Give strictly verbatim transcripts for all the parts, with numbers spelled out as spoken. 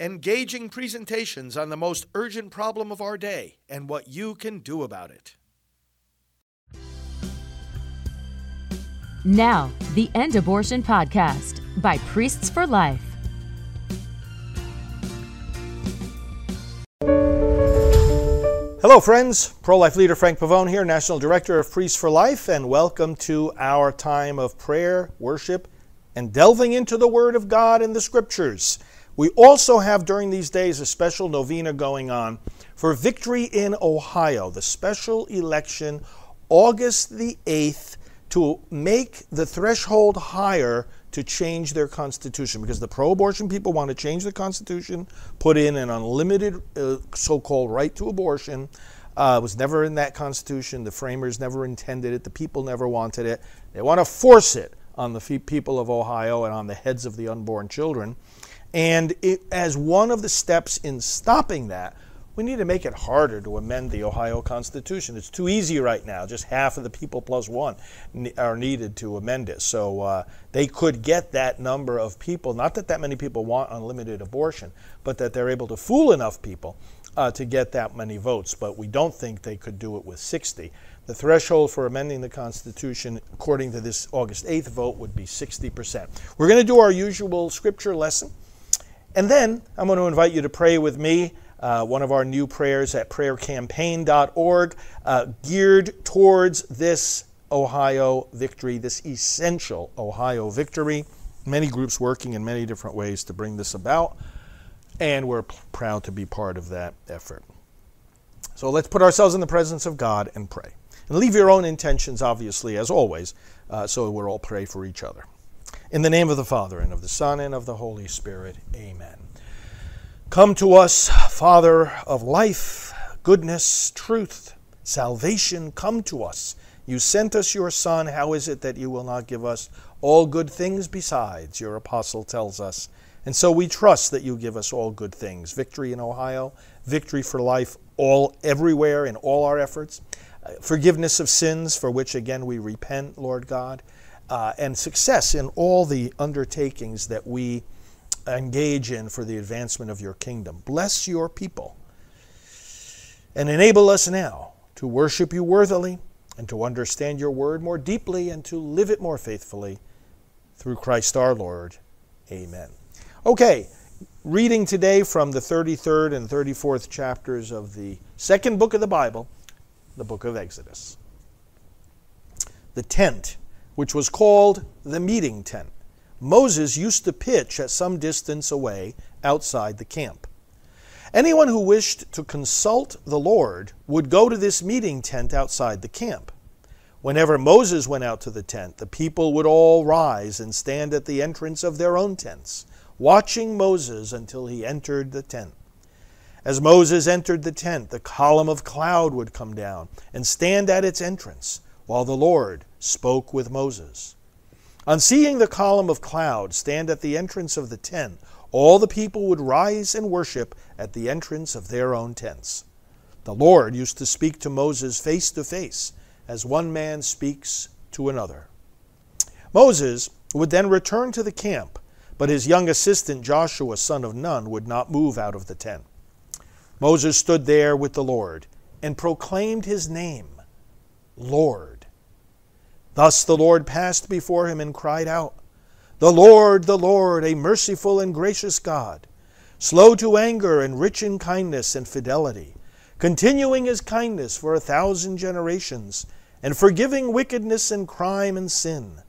engaging presentations on the most urgent problem of our day and what you can do about it. Now, the End Abortion Podcast by Priests for Life. Hello, friends. Pro-life leader Frank Pavone here, National Director of Priests for Life, and welcome to our time of prayer, worship, and delving into the Word of God in the Scriptures. We also have during these days a special novena going on for Victory in Ohio, the special election August the eighth, to make the threshold higher to change their constitution, because the pro-abortion people want to change the constitution, put in an unlimited uh, so-called right to abortion. Uh, it was never in that constitution. The framers never intended it. The people never wanted it. They want to force it on the fe- people of Ohio and on the heads of the unborn children. And it, as one of the steps in stopping that, we need to make it harder to amend the Ohio Constitution. It's too easy right now. Just half of the people plus one are needed to amend it. So uh, they could get that number of people, not that that many people want unlimited abortion, but that they're able to fool enough people uh, to get that many votes. But we don't think they could do it with sixty. The threshold for amending the Constitution, according to this August eighth vote, would be sixty percent. We're going to do our usual scripture lesson. And then I'm going to invite you to pray with me Uh, one of our new prayers at prayer campaign dot org, uh, geared towards this Ohio victory, this essential Ohio victory. Many groups working in many different ways to bring this about, and we're p- proud to be part of that effort. So let's put ourselves in the presence of God and pray. And leave your own intentions, obviously, as always, uh, so we'll all pray for each other. In the name of the Father, and of the Son, and of the Holy Spirit, amen. Come to us, Father of life, goodness, truth, salvation, come to us. You sent us your Son. How is it that you will not give us all good things besides, your apostle tells us? And so we trust that you give us all good things. Victory in Ohio, victory for life, all everywhere in all our efforts. Uh, forgiveness of sins, for which again we repent, Lord God. Uh, and success in all the undertakings that we engage in for the advancement of your kingdom. Bless your people and enable us now to worship you worthily and to understand your word more deeply and to live it more faithfully through Christ our Lord. Amen. Okay, reading today from the thirty-third and thirty-fourth chapters of the second book of the Bible, the book of Exodus. The tent, which was called the meeting tent, Moses used to pitch at some distance away outside the camp. Anyone who wished to consult the Lord would go to this meeting tent outside the camp. Whenever Moses went out to the tent, the people would all rise and stand at the entrance of their own tents, watching Moses until he entered the tent. As Moses entered the tent, the column of cloud would come down and stand at its entrance, while the Lord spoke with Moses. On seeing the column of cloud stand at the entrance of the tent, all the people would rise and worship at the entrance of their own tents. The Lord used to speak to Moses face to face, as one man speaks to another. Moses would then return to the camp, but his young assistant Joshua, son of Nun, would not move out of the tent. Moses stood there with the Lord and proclaimed his name, Lord. Thus the Lord passed before him and cried out, "The Lord, the Lord, a merciful and gracious God, slow to anger and rich in kindness and fidelity, continuing his kindness for a thousand generations, and forgiving wickedness and crime and sin,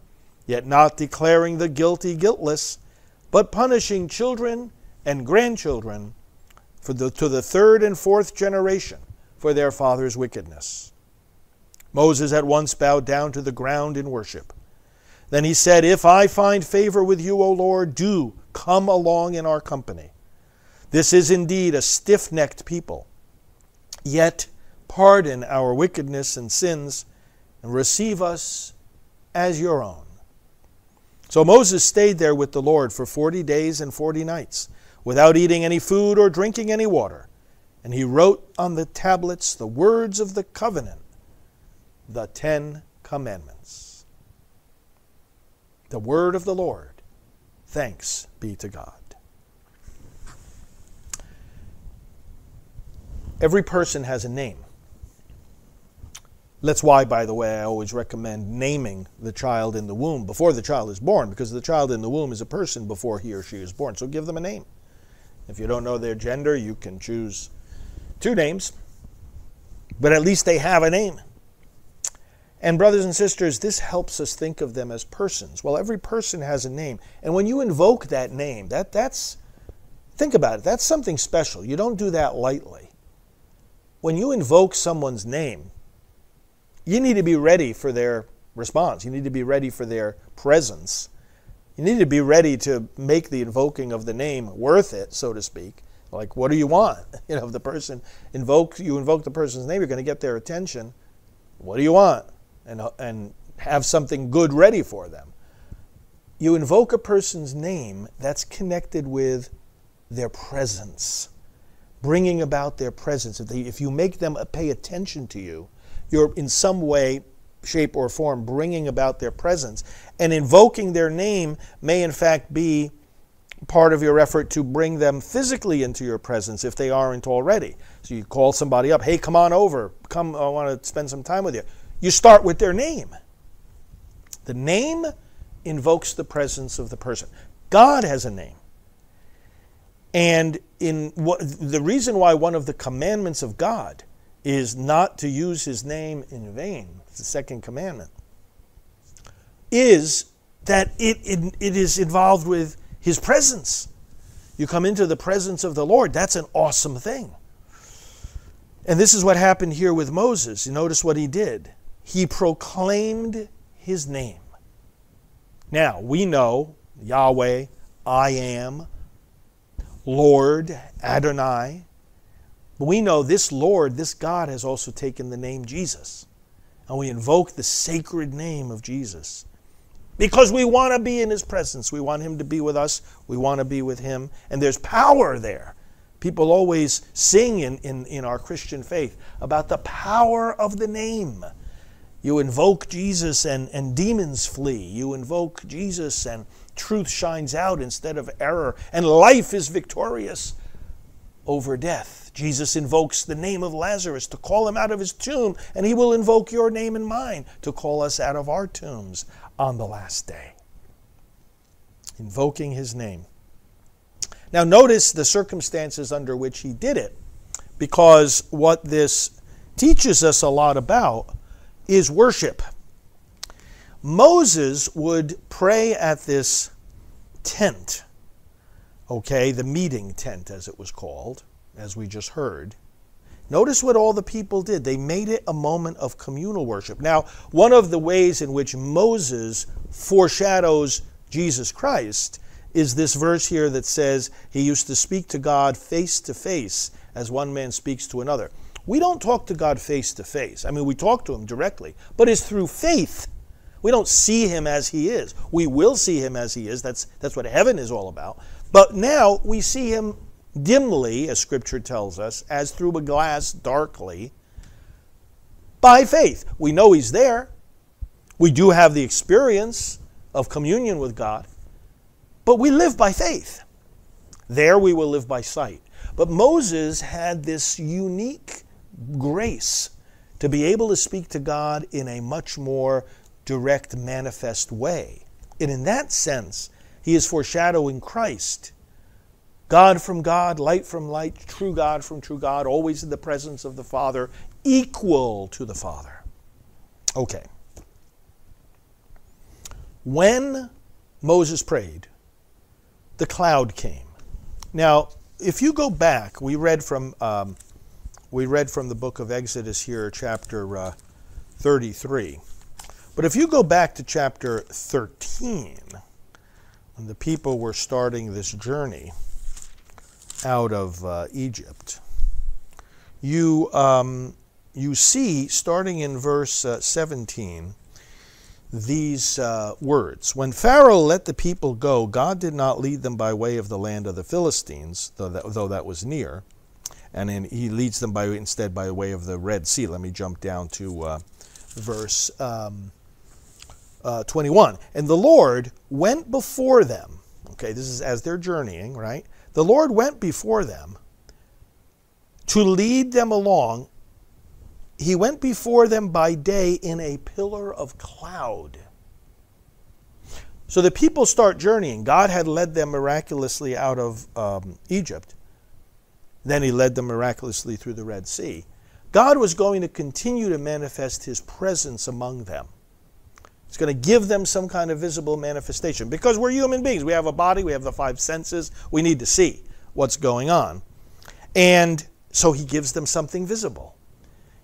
yet not declaring the guilty guiltless, but punishing children and grandchildren for the, to the third and fourth generation for their father's wickedness." Moses at once bowed down to the ground in worship. Then he said, "If I find favor with you, O Lord, do come along in our company. This is indeed a stiff-necked people. Yet pardon our wickedness and sins, and receive us as your own." So Moses stayed there with the Lord for forty days and forty nights, without eating any food or drinking any water. And he wrote on the tablets the words of the covenant, the Ten Commandments. The word of the Lord. Thanks be to God. Every person has a name. That's why, by the way, I always recommend naming the child in the womb before the child is born, because the child in the womb is a person before he or she is born. So give them a name. If you don't know their gender, you can choose two names, but at least they have a name. And brothers and sisters, this helps us think of them as persons. Well, every person has a name. And when you invoke that name, that that's, think about it, that's something special. You don't do that lightly. When you invoke someone's name, you need to be ready for their response. You need to be ready for their presence. You need to be ready to make the invoking of the name worth it, so to speak. Like, what do you want? You know, if the person invokes, you invoke the person's name, you're going to get their attention. What do you want? And, and have something good ready for them. You invoke a person's name that's connected with their presence, bringing about their presence. If, they, if you make them pay attention to you, you're in some way, shape, or form bringing about their presence. And invoking their name may in fact be part of your effort to bring them physically into your presence if they aren't already. So you call somebody up, hey, come on over. Come, I want to spend some time with you. You start with their name. The name invokes the presence of the person. God has a name. And in what, the reason why one of the commandments of God is not to use his name in vain, it's the second commandment, is that it, it, it is involved with his presence. You come into the presence of the Lord. That's an awesome thing. And this is what happened here with Moses. You notice what he did. He proclaimed his name. Now, we know Yahweh, I am, Lord, Adonai. But we know this Lord, this God, has also taken the name Jesus. And we invoke the sacred name of Jesus because we want to be in his presence. We want him to be with us. We want to be with him. And there's power there. People always sing in, in, in our Christian faith about the power of the name. You invoke Jesus and, and demons flee. You invoke Jesus and truth shines out instead of error. And life is victorious over death. Jesus invokes the name of Lazarus to call him out of his tomb, and he will invoke your name and mine to call us out of our tombs on the last day. Invoking his name. Now notice the circumstances under which he did it, because what this teaches us a lot about is worship. Moses would pray at this tent. Okay, the meeting tent, as it was called, as we just heard. Notice what all the people did. They made it a moment of communal worship. Now, one of the ways in which Moses foreshadows Jesus Christ is this verse here that says he used to speak to God face to face as one man speaks to another. We don't talk to God face to face. I mean, we talk to him directly, but it's through faith. We don't see him as he is. We will see him as he is. That's, that's what heaven is all about. But now we see him dimly, as Scripture tells us, as through a glass darkly, by faith. We know he's there. We do have the experience of communion with God, but we live by faith. There we will live by sight. But Moses had this unique grace to be able to speak to God in a much more direct, manifest way. And in that sense, he is foreshadowing Christ. God from God, light from light, true God from true God, always in the presence of the Father, equal to the Father. Okay. When Moses prayed, the cloud came. Now, if you go back, we read from um, we read from the book of Exodus here, chapter uh, thirty-three. But if you go back to chapter thirteen, and the people were starting this journey out of uh, Egypt, you um, you see, starting in verse uh, seventeen, these uh, words. When Pharaoh let the people go, God did not lead them by way of the land of the Philistines, though that, though that was near, and in, he leads them by instead by way of the Red Sea. Let me jump down to uh, verse um, Uh, twenty-one. And the Lord went before them. Okay, this is as they're journeying, right? The Lord went before them to lead them along, he went before them by day in a pillar of cloud. So the people start journeying. God had led them miraculously out of um, Egypt. Then he led them miraculously through the Red Sea. God was going to continue to manifest his presence among them. It's going to give them some kind of visible manifestation. Because we're human beings. We have a body. We have the five senses. We need to see what's going on. And so he gives them something visible.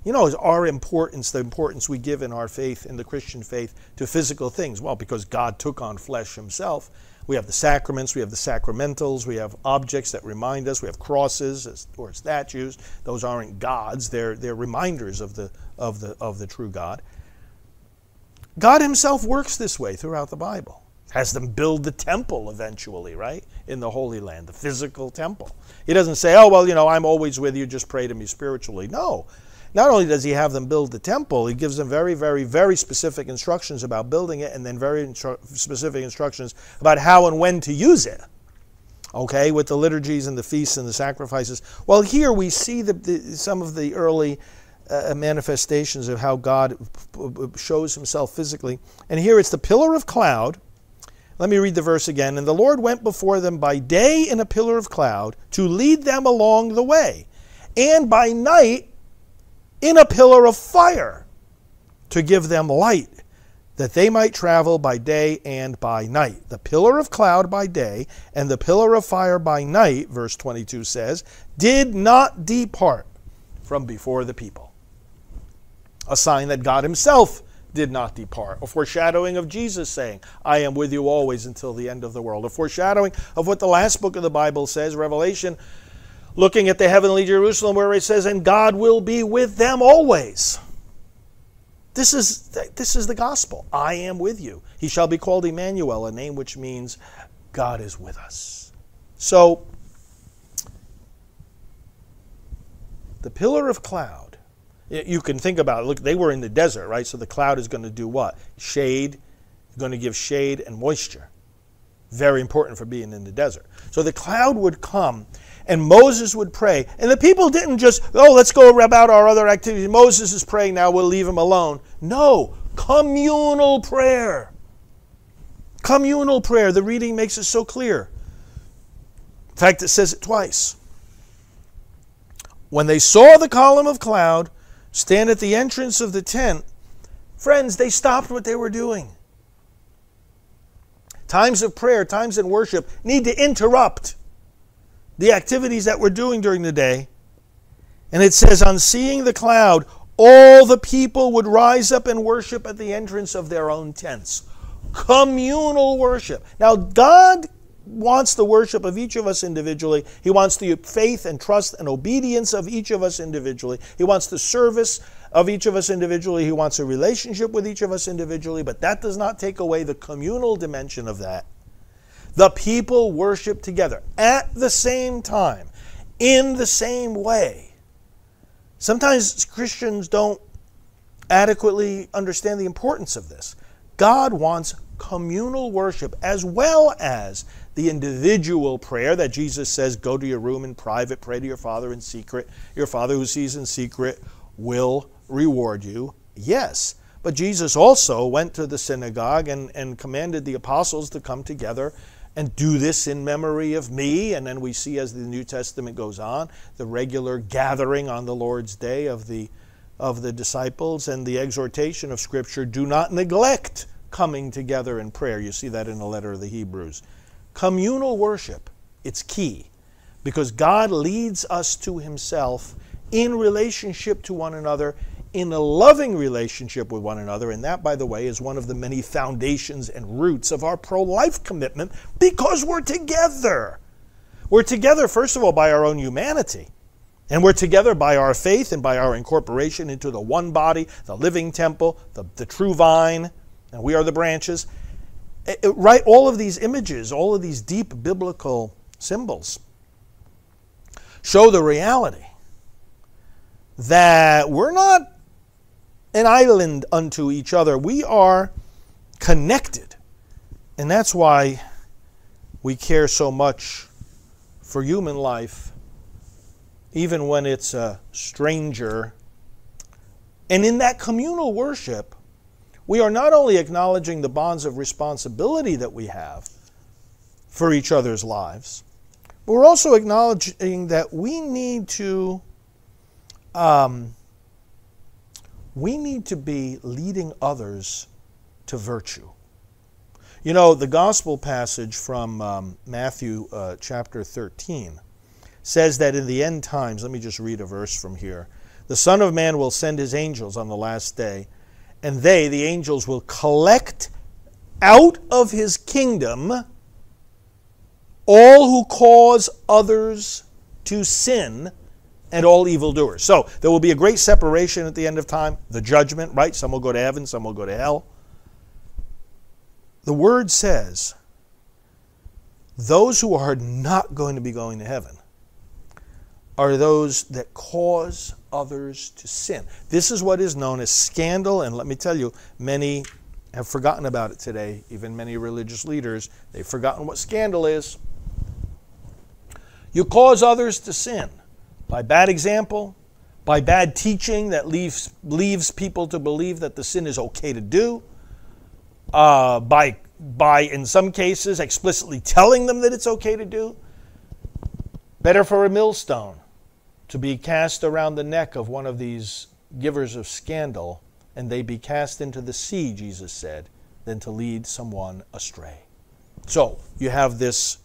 You know, is our importance, the importance we give in our faith, in the Christian faith, to physical things? Well, because God took on flesh himself. We have the sacraments, we have the sacramentals, we have objects that remind us, we have crosses or statues. Those aren't gods, they're they're reminders of the of the of the true God. God himself works this way throughout the Bible. Has them build the temple eventually, right? In the Holy Land, the physical temple. He doesn't say, oh, well, you know, I'm always with you, just pray to me spiritually. No. Not only does he have them build the temple, he gives them very, very, very specific instructions about building it, and then very instru- specific instructions about how and when to use it, okay, with the liturgies and the feasts and the sacrifices. Well, here we see the, the, some of the early uh, manifestations of how God p- p- shows himself physically. And here it's the pillar of cloud. Let me read the verse again. And the Lord went before them by day in a pillar of cloud to lead them along the way, and by night in a pillar of fire to give them light, that they might travel by day and by night. The pillar of cloud by day and the pillar of fire by night, verse twenty-two says, did not depart from before the people. A sign that God himself did not depart. A foreshadowing of Jesus saying, I am with you always until the end of the world. A foreshadowing of what the last book of the Bible says, Revelation, looking at the heavenly Jerusalem where it says, and God will be with them always. This is, this is the gospel. I am with you. He shall be called Emmanuel, a name which means God is with us. So, the pillar of cloud, you can think about it. Look, they were in the desert, right? So the cloud is going to do what? Shade, going to give shade and moisture. Very important for being in the desert. So the cloud would come, and Moses would pray. And the people didn't just, oh, let's go about our other activities. Moses is praying now, we'll leave him alone. No, communal prayer. Communal prayer. The reading makes it so clear. In fact, it says it twice. When they saw the column of cloud stand at the entrance of the tent, friends, they stopped what they were doing. Times of prayer, times in worship need to interrupt the activities that we're doing during the day. And it says, on seeing the cloud, all the people would rise up and worship at the entrance of their own tents. Communal worship. Now, God wants the worship of each of us individually. He wants the faith and trust and obedience of each of us individually. He wants the service of each of us individually. He wants a relationship with each of us individually, but that does not take away the communal dimension of that. The people worship together at the same time, in the same way. Sometimes Christians don't adequately understand the importance of this. God wants communal worship as well as the individual prayer that Jesus says, go to your room in private, pray to your Father in secret. Your Father who sees in secret will reward you. Yes. But Jesus also went to the synagogue and, and commanded the apostles to come together and do this in memory of me. And then we see as the New Testament goes on, the regular gathering on the Lord's Day of the, of the disciples and the exhortation of Scripture, do not neglect coming together in prayer. You see that in the letter of the Hebrews. Communal worship, it's key because God leads us to himself in relationship to one another, in a loving relationship with one another. And that, by the way, is one of the many foundations and roots of our pro-life commitment because we're together. We're together, first of all, by our own humanity. And we're together by our faith and by our incorporation into the one body, the living temple, the, the true vine, and we are the branches. It, it, right? All of these images, all of these deep biblical symbols show the reality that we're not an island unto each other. We are connected. And that's why we care so much for human life even when it's a stranger. And in that communal worship, we are not only acknowledging the bonds of responsibility that we have for each other's lives, but we're also acknowledging that we need to, um, we need to be leading others to virtue. You know, the gospel passage from um, Matthew uh, chapter thirteen says that in the end times, let me just read a verse from here, the Son of Man will send his angels on the last day, and they, the angels, will collect out of his kingdom all who cause others to sin and all evildoers. So there will be a great separation at the end of time, the judgment, right? Some will go to heaven, some will go to hell. The word says, those who are not going to be going to heaven are those that cause others to sin. This is what is known as scandal, and let me tell you, many have forgotten about it today, even many religious leaders. They've forgotten what scandal is. You cause others to sin by bad example, by bad teaching that leaves, leaves people to believe that the sin is okay to do, uh, by, by, in some cases, explicitly telling them that it's okay to do. Better for a millstone to be cast around the neck of one of these givers of scandal, and they be cast into the sea, Jesus said, than to lead someone astray. So you have this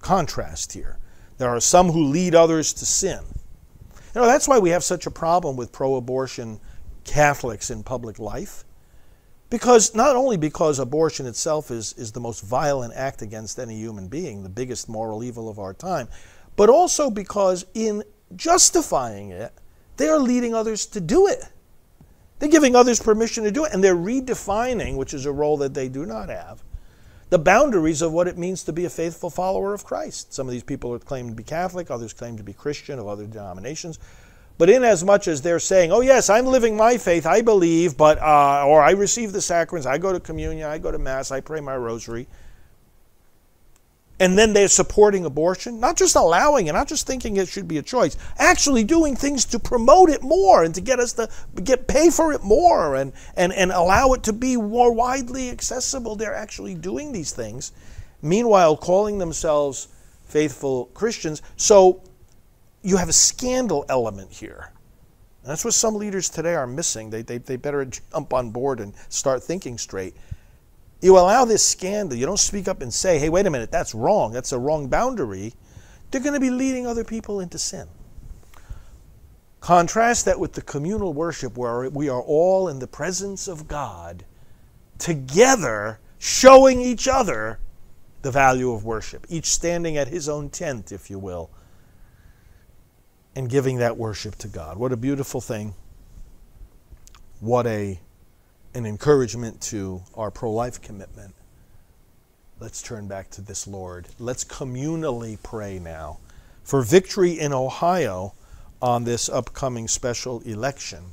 contrast here. There are some who lead others to sin. You know, that's why we have such a problem with pro-abortion Catholics in public life. Because not only because abortion itself is, is the most violent act against any human being, the biggest moral evil of our time, but also because in justifying it, they are leading others to do it. They're giving others permission to do it, and they're redefining, which is a role that they do not have, the boundaries of what it means to be a faithful follower of Christ. Some of these people are claiming to be Catholic, others claim to be Christian of other denominations. But in as much as they're saying, oh yes, I'm living my faith, I believe, but uh, or I receive the sacraments, I go to communion, I go to Mass, I pray my rosary. And then they're supporting abortion, not just allowing it, not just thinking it should be a choice, actually doing things to promote it more and to get us to get pay for it more and, and, and allow it to be more widely accessible. They're actually doing these things, meanwhile calling themselves faithful Christians. So you have a scandal element here. And that's what some leaders today are missing. They, they, they better jump on board and start thinking straight. You allow this scandal, you don't speak up and say, hey, wait a minute, that's wrong, that's a wrong boundary, they're going to be leading other people into sin. Contrast that with the communal worship where we are all in the presence of God, together showing each other the value of worship, each standing at his own tent, if you will, and giving that worship to God. What a beautiful thing. What a an encouragement to our pro-life commitment. Let's turn back to this Lord. Let's communally pray now for victory in Ohio on this upcoming special election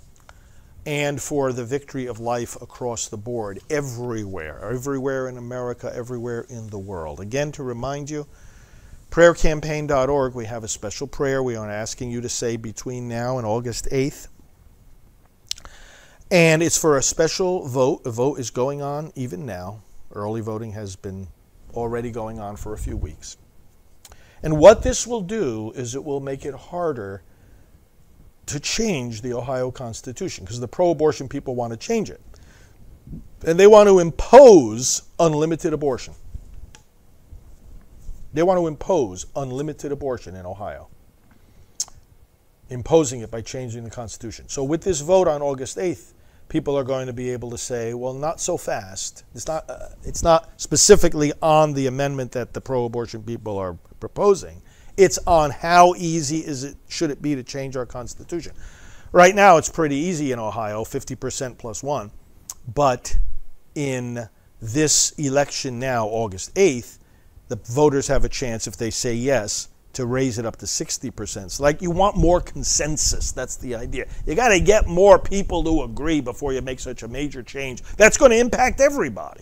and for the victory of life across the board everywhere, everywhere in America, everywhere in the world. Again, to remind you, prayer campaign dot org, we have a special prayer we are asking you to say between now and August eighth. And it's for a special vote. A vote is going on even now. Early voting has been already going on for a few weeks. And what this will do is it will make it harder to change the Ohio Constitution because the pro-abortion people want to change it. And they want to impose unlimited abortion. They want to impose unlimited abortion in Ohio. Imposing it by changing the Constitution. So with this vote on August eighth, people are going to be able to say, well, not so fast. It's not, uh, it's not specifically on the amendment that the pro-abortion people are proposing. It's on how easy is it, should it be to change our Constitution. Right now, it's pretty easy in Ohio, fifty percent plus one. But in this election now, August eighth, the voters have a chance, if they say yes, to raise it up to sixty percent. So like you want more consensus, that's the idea. You gotta get more people to agree before you make such a major change. That's gonna impact everybody.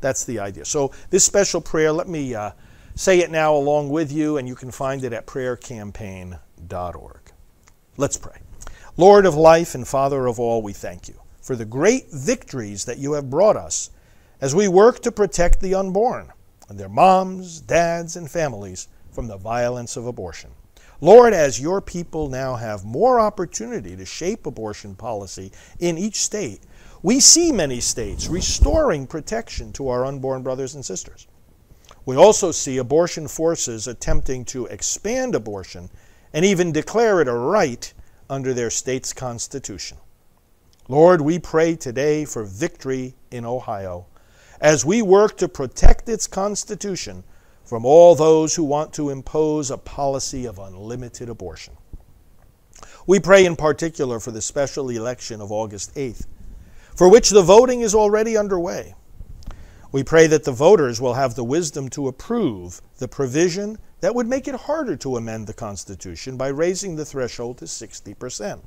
That's the idea. So this special prayer, let me uh, say it now along with you, and you can find it at prayer campaign dot org. Let's pray. Lord of life and Father of all, we thank you for the great victories that you have brought us as we work to protect the unborn and their moms, dads, and families from the violence of abortion. Lord, as your people now have more opportunity to shape abortion policy in each state, we see many states restoring protection to our unborn brothers and sisters. We also see abortion forces attempting to expand abortion and even declare it a right under their state's constitution. Lord, we pray today for victory in Ohio as we work to protect its constitution from all those who want to impose a policy of unlimited abortion. We pray in particular for the special election of August eighth, for which the voting is already underway. We pray that the voters will have the wisdom to approve the provision that would make it harder to amend the Constitution by raising the threshold to sixty percent.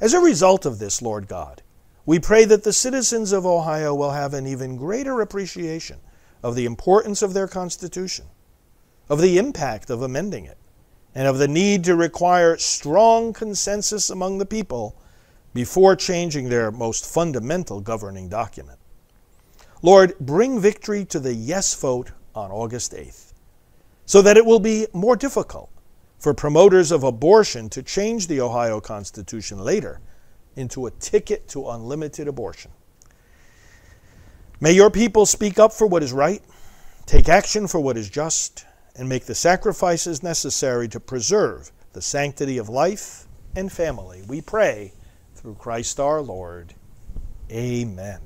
As a result of this, Lord God, we pray that the citizens of Ohio will have an even greater appreciation of the importance of their Constitution, of the impact of amending it, and of the need to require strong consensus among the people before changing their most fundamental governing document. Lord, bring victory to the yes vote on August eighth, so that it will be more difficult for promoters of abortion to change the Ohio Constitution later into a ticket to unlimited abortion. May your people speak up for what is right, take action for what is just, and make the sacrifices necessary to preserve the sanctity of life and family. We pray through Christ our Lord. Amen.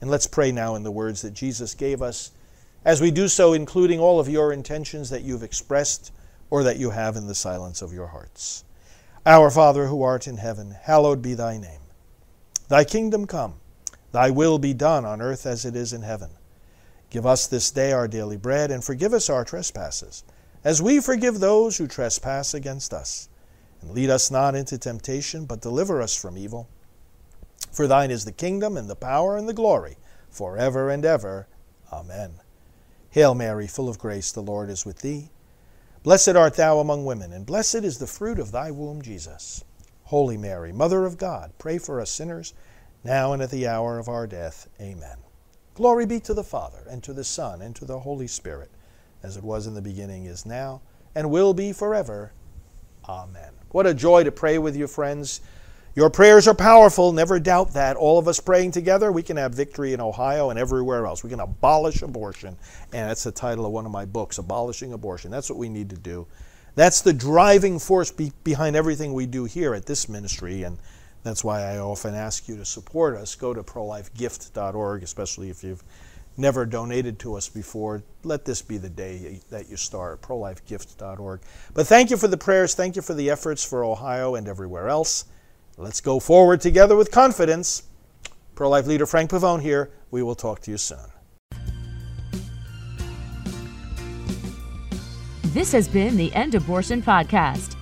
And let's pray now in the words that Jesus gave us, as we do so, including all of your intentions that you've expressed or that you have in the silence of your hearts. Our Father who art in heaven, hallowed be thy name. Thy kingdom come. Thy will be done on earth as it is in heaven. Give us this day our daily bread, and forgive us our trespasses, as we forgive those who trespass against us. And lead us not into temptation, but deliver us from evil. For thine is the kingdom, and the power, and the glory, forever and ever. Amen. Hail Mary, full of grace, the Lord is with thee. Blessed art thou among women, and blessed is the fruit of thy womb, Jesus. Holy Mary, Mother of God, pray for us sinners, now and at the hour of our death. Amen. Glory be to the Father, and to the Son, and to the Holy Spirit, as it was in the beginning, is now, and will be forever. Amen. What a joy to pray with you, friends. Your prayers are powerful. Never doubt that. All of us praying together, we can have victory in Ohio and everywhere else. We can abolish abortion. And that's the title of one of my books, Abolishing Abortion. That's what we need to do. That's the driving force be- behind everything we do here at this ministry. And that's why I often ask you to support us. Go to pro life gift dot org, especially if you've never donated to us before. Let this be the day that you start, pro life gift dot org. But thank you for the prayers. Thank you for the efforts for Ohio and everywhere else. Let's go forward together with confidence. Pro-Life leader Frank Pavone here. We will talk to you soon. This has been the End Abortion Podcast.